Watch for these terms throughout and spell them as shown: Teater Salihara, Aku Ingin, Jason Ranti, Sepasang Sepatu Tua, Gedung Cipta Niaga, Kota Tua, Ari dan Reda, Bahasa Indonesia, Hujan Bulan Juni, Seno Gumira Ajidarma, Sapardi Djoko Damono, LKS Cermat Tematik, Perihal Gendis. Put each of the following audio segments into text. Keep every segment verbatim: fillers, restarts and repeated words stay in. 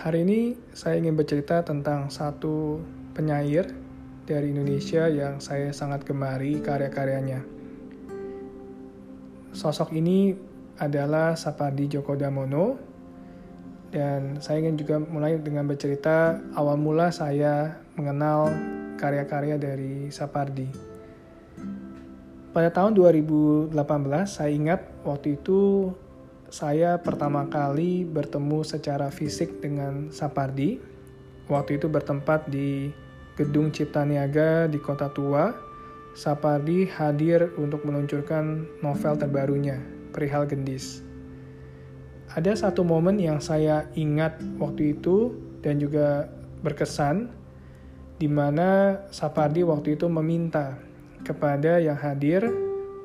Hari ini saya ingin bercerita tentang satu penyair dari Indonesia yang saya sangat gemari karya-karyanya. Sosok ini adalah Sapardi Djoko Damono, dan saya ingin juga mulai dengan bercerita awal mula saya mengenal karya-karya dari Sapardi. Pada tahun dua ribu delapan belas, saya ingat waktu itu saya pertama kali bertemu secara fisik dengan Sapardi. Waktu itu bertempat di Gedung Cipta Niaga di Kota Tua. Sapardi hadir untuk meluncurkan novel terbarunya, Perihal Gendis. Ada satu momen yang saya ingat waktu itu dan juga berkesan, di mana Sapardi waktu itu meminta kepada yang hadir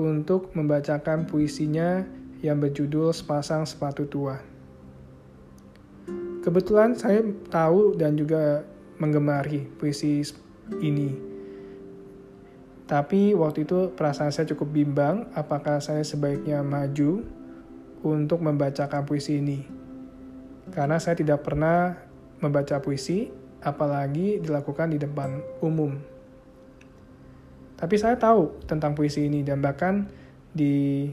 untuk membacakan puisinya yang berjudul Sepasang Sepatu Tua. Kebetulan saya tahu dan juga menggemari puisi ini. Tapi waktu itu perasaan saya cukup bimbang apakah saya sebaiknya maju untuk membacakan puisi ini. Karena saya tidak pernah membaca puisi, apalagi dilakukan di depan umum. Tapi saya tahu tentang puisi ini, dan bahkan di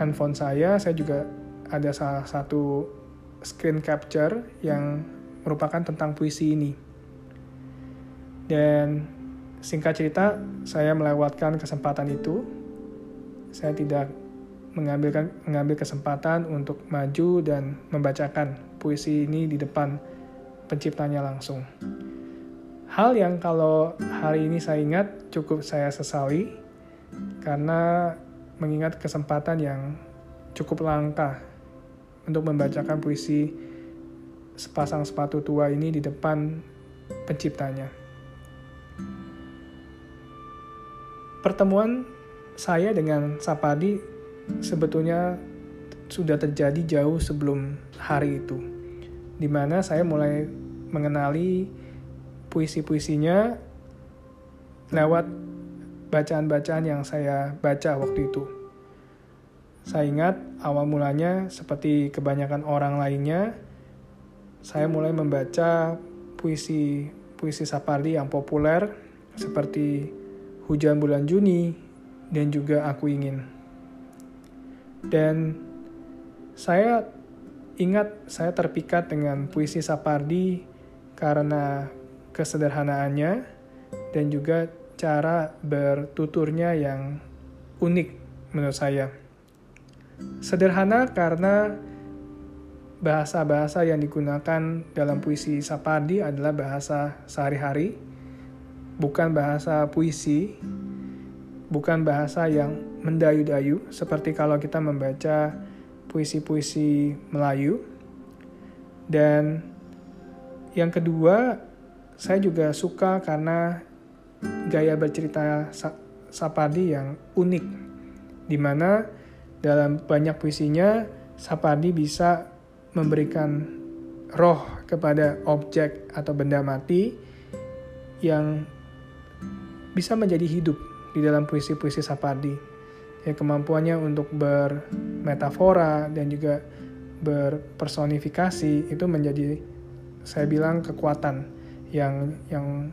handphone saya, saya juga ada salah satu screen capture yang merupakan tentang puisi ini. Dan singkat cerita, saya melewatkan kesempatan itu. Saya tidak mengambilkan, mengambil kesempatan untuk maju dan membacakan puisi ini di depan penciptanya langsung. Hal yang kalau hari ini saya ingat cukup saya sesali, karena mengingat kesempatan yang cukup langka untuk membacakan puisi Sepasang Sepatu Tua ini di depan penciptanya. Pertemuan saya dengan Sapardi sebetulnya sudah terjadi jauh sebelum hari itu, di mana saya mulai mengenali puisi-puisinya lewat bacaan-bacaan yang saya baca waktu itu. Saya ingat awal mulanya seperti kebanyakan orang lainnya, saya mulai membaca puisi-puisi Sapardi yang populer seperti Hujan Bulan Juni dan juga Aku Ingin. Dan saya ingat saya terpikat dengan puisi Sapardi karena kesederhanaannya dan juga cara bertuturnya yang unik menurut saya. Sederhana karena bahasa-bahasa yang digunakan dalam puisi Sapardi adalah bahasa sehari-hari, bukan bahasa puisi, bukan bahasa yang mendayu-dayu seperti kalau kita membaca puisi-puisi Melayu. Dan yang kedua, saya juga suka karena gaya bercerita Sapardi yang unik, di mana dalam banyak puisinya Sapardi bisa memberikan roh kepada objek atau benda mati yang bisa menjadi hidup di dalam puisi-puisi Sapardi. Ya, kemampuannya untuk bermetafora dan juga berpersonifikasi itu menjadi, saya bilang, kekuatan yang yang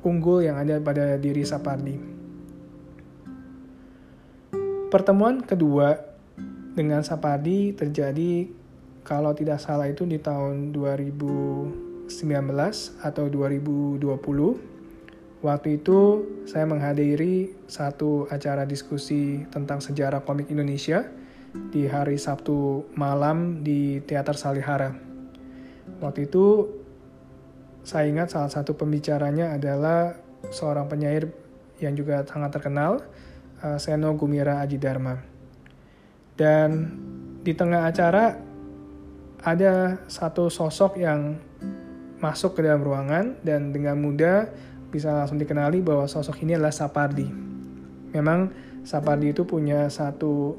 unggul yang ada pada diri Sapardi. Pertemuan kedua dengan Sapardi terjadi kalau tidak salah itu di tahun dua ribu sembilan belas atau dua ribu dua puluh. Waktu itu saya menghadiri satu acara diskusi tentang sejarah komik Indonesia di hari Sabtu malam di Teater Salihara. Waktu itu saya ingat salah satu pembicaranya adalah seorang penyair yang juga sangat terkenal, Seno Gumira Ajidarma. Dan di tengah acara ada satu sosok yang masuk ke dalam ruangan dan dengan mudah bisa langsung dikenali bahwa sosok ini adalah Sapardi. Memang Sapardi itu punya satu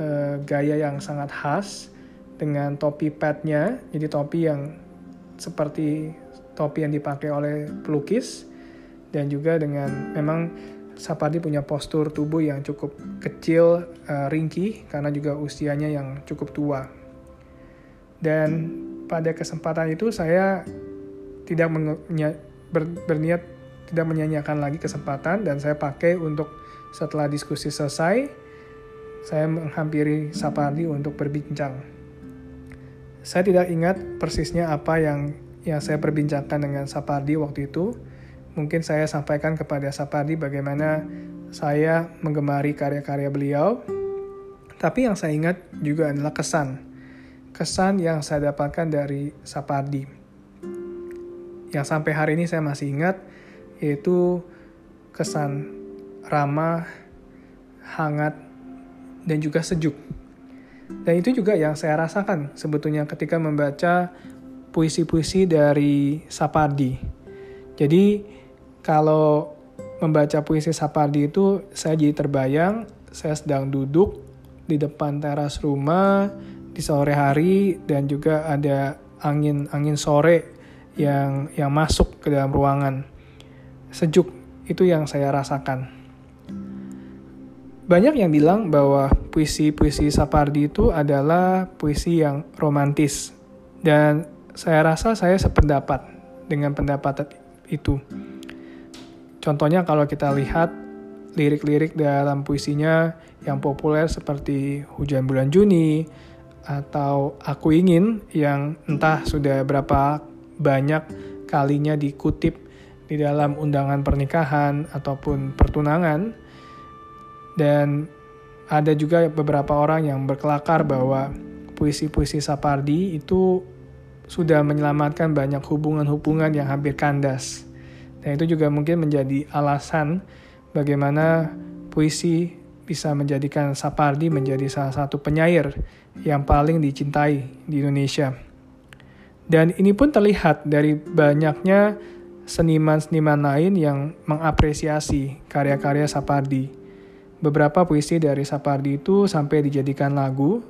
uh, gaya yang sangat khas dengan topi petnya, jadi topi yang seperti topi yang dipakai oleh pelukis, dan juga dengan memang Sapardi punya postur tubuh yang cukup kecil, ringkih, karena juga usianya yang cukup tua. Dan pada kesempatan itu saya tidak menya, ber, berniat tidak menyanyiakan lagi kesempatan, dan saya pakai untuk setelah diskusi selesai saya menghampiri Sapardi untuk berbincang. Saya tidak ingat persisnya apa yang yang saya perbincangkan dengan Sapardi waktu itu. Mungkin saya sampaikan kepada Sapardi bagaimana saya menggemari karya-karya beliau. Tapi yang saya ingat juga adalah kesan. Kesan yang saya dapatkan dari Sapardi. Yang sampai hari ini saya masih ingat, yaitu kesan ramah, hangat, dan juga sejuk. Dan itu juga yang saya rasakan sebetulnya ketika membaca puisi-puisi dari Sapardi. Jadi kalau membaca puisi Sapardi itu saya jadi terbayang saya sedang duduk di depan teras rumah di sore hari, dan juga ada angin-angin sore yang yang masuk ke dalam ruangan. Sejuk, itu yang saya rasakan. Banyak yang bilang bahwa puisi-puisi Sapardi itu adalah puisi yang romantis, dan saya rasa saya sependapat dengan pendapat itu. Contohnya kalau kita lihat lirik-lirik dalam puisinya yang populer seperti Hujan Bulan Juni atau Aku Ingin, yang entah sudah berapa banyak kalinya dikutip di dalam undangan pernikahan ataupun pertunangan. Dan ada juga beberapa orang yang berkelakar bahwa puisi-puisi Sapardi itu sudah menyelamatkan banyak hubungan-hubungan yang hampir kandas. Dan itu juga mungkin menjadi alasan bagaimana puisi bisa menjadikan Sapardi menjadi salah satu penyair yang paling dicintai di Indonesia. Dan ini pun terlihat dari banyaknya seniman-seniman lain yang mengapresiasi karya-karya Sapardi. Beberapa puisi dari Sapardi itu sampai dijadikan lagu.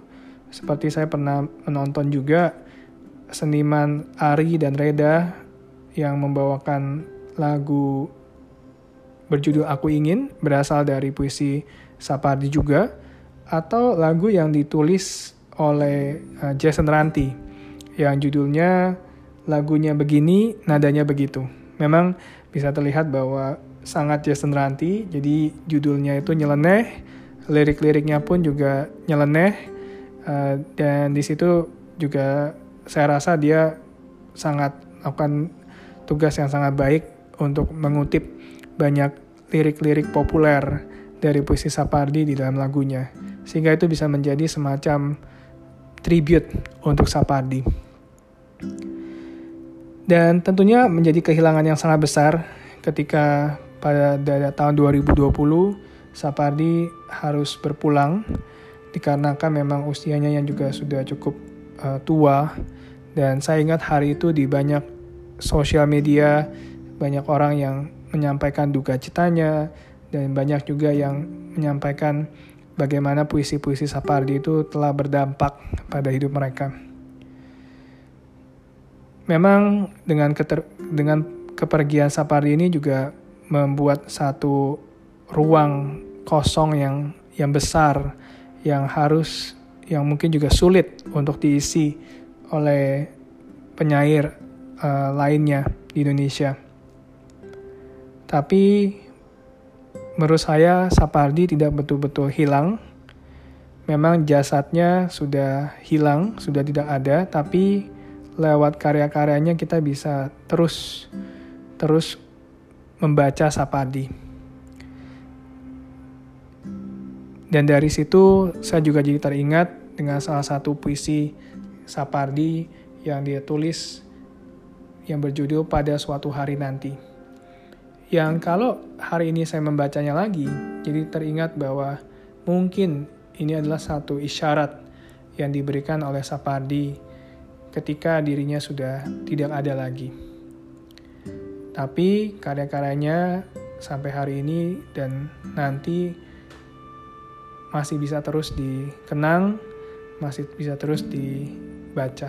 Seperti saya pernah menonton juga seniman Ari dan Reda yang membawakan lagu berjudul Aku Ingin berasal dari puisi Sapardi juga, atau lagu yang ditulis oleh Jason Ranti yang judulnya lagunya begini, nadanya begitu. Memang bisa terlihat bahwa sangat Jason Ranti, jadi judulnya itu nyeleneh, lirik-liriknya pun juga nyeleneh, dan di situ juga saya rasa dia sangat melakukan tugas yang sangat baik untuk mengutip banyak lirik-lirik populer dari puisi Sapardi di dalam lagunya. Sehingga itu bisa menjadi semacam tribute untuk Sapardi. Dan tentunya menjadi kehilangan yang sangat besar ketika pada tahun dua ribu dua puluh Sapardi harus berpulang dikarenakan memang usianya yang juga sudah cukup tua. Dan saya ingat hari itu di banyak sosial media banyak orang yang menyampaikan duka citanya, dan banyak juga yang menyampaikan bagaimana puisi-puisi Sapardi itu telah berdampak pada hidup mereka. Memang dengan keter, dengan kepergian Sapardi ini juga membuat satu ruang kosong yang yang besar yang harus yang mungkin juga sulit untuk diisi oleh penyair uh, lainnya di Indonesia. Tapi menurut saya Sapardi tidak betul-betul hilang. Memang jasadnya sudah hilang, sudah tidak ada, tapi lewat karya-karyanya kita bisa terus terus membaca Sapardi. Dan dari situ saya juga jadi teringat dengan salah satu puisi Sapardi yang dia tulis yang berjudul Pada Suatu Hari Nanti. Yang kalau hari ini saya membacanya lagi, jadi teringat bahwa mungkin ini adalah satu isyarat yang diberikan oleh Sapardi ketika dirinya sudah tidak ada lagi. Tapi karya-karyanya sampai hari ini dan nanti masih bisa terus dikenang, masih bisa terus dibaca.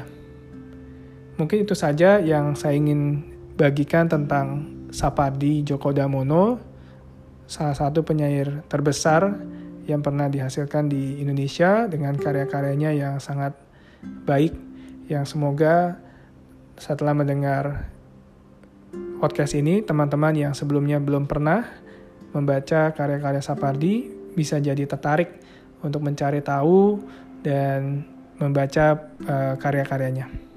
Mungkin itu saja yang saya ingin bagikan tentang Sapardi Djoko Damono, salah satu penyair terbesar yang pernah dihasilkan di Indonesia dengan karya-karyanya yang sangat baik, yang semoga setelah mendengar podcast ini, teman-teman yang sebelumnya belum pernah membaca karya-karya Sapardi bisa jadi tertarik untuk mencari tahu dan membaca uh, karya-karyanya.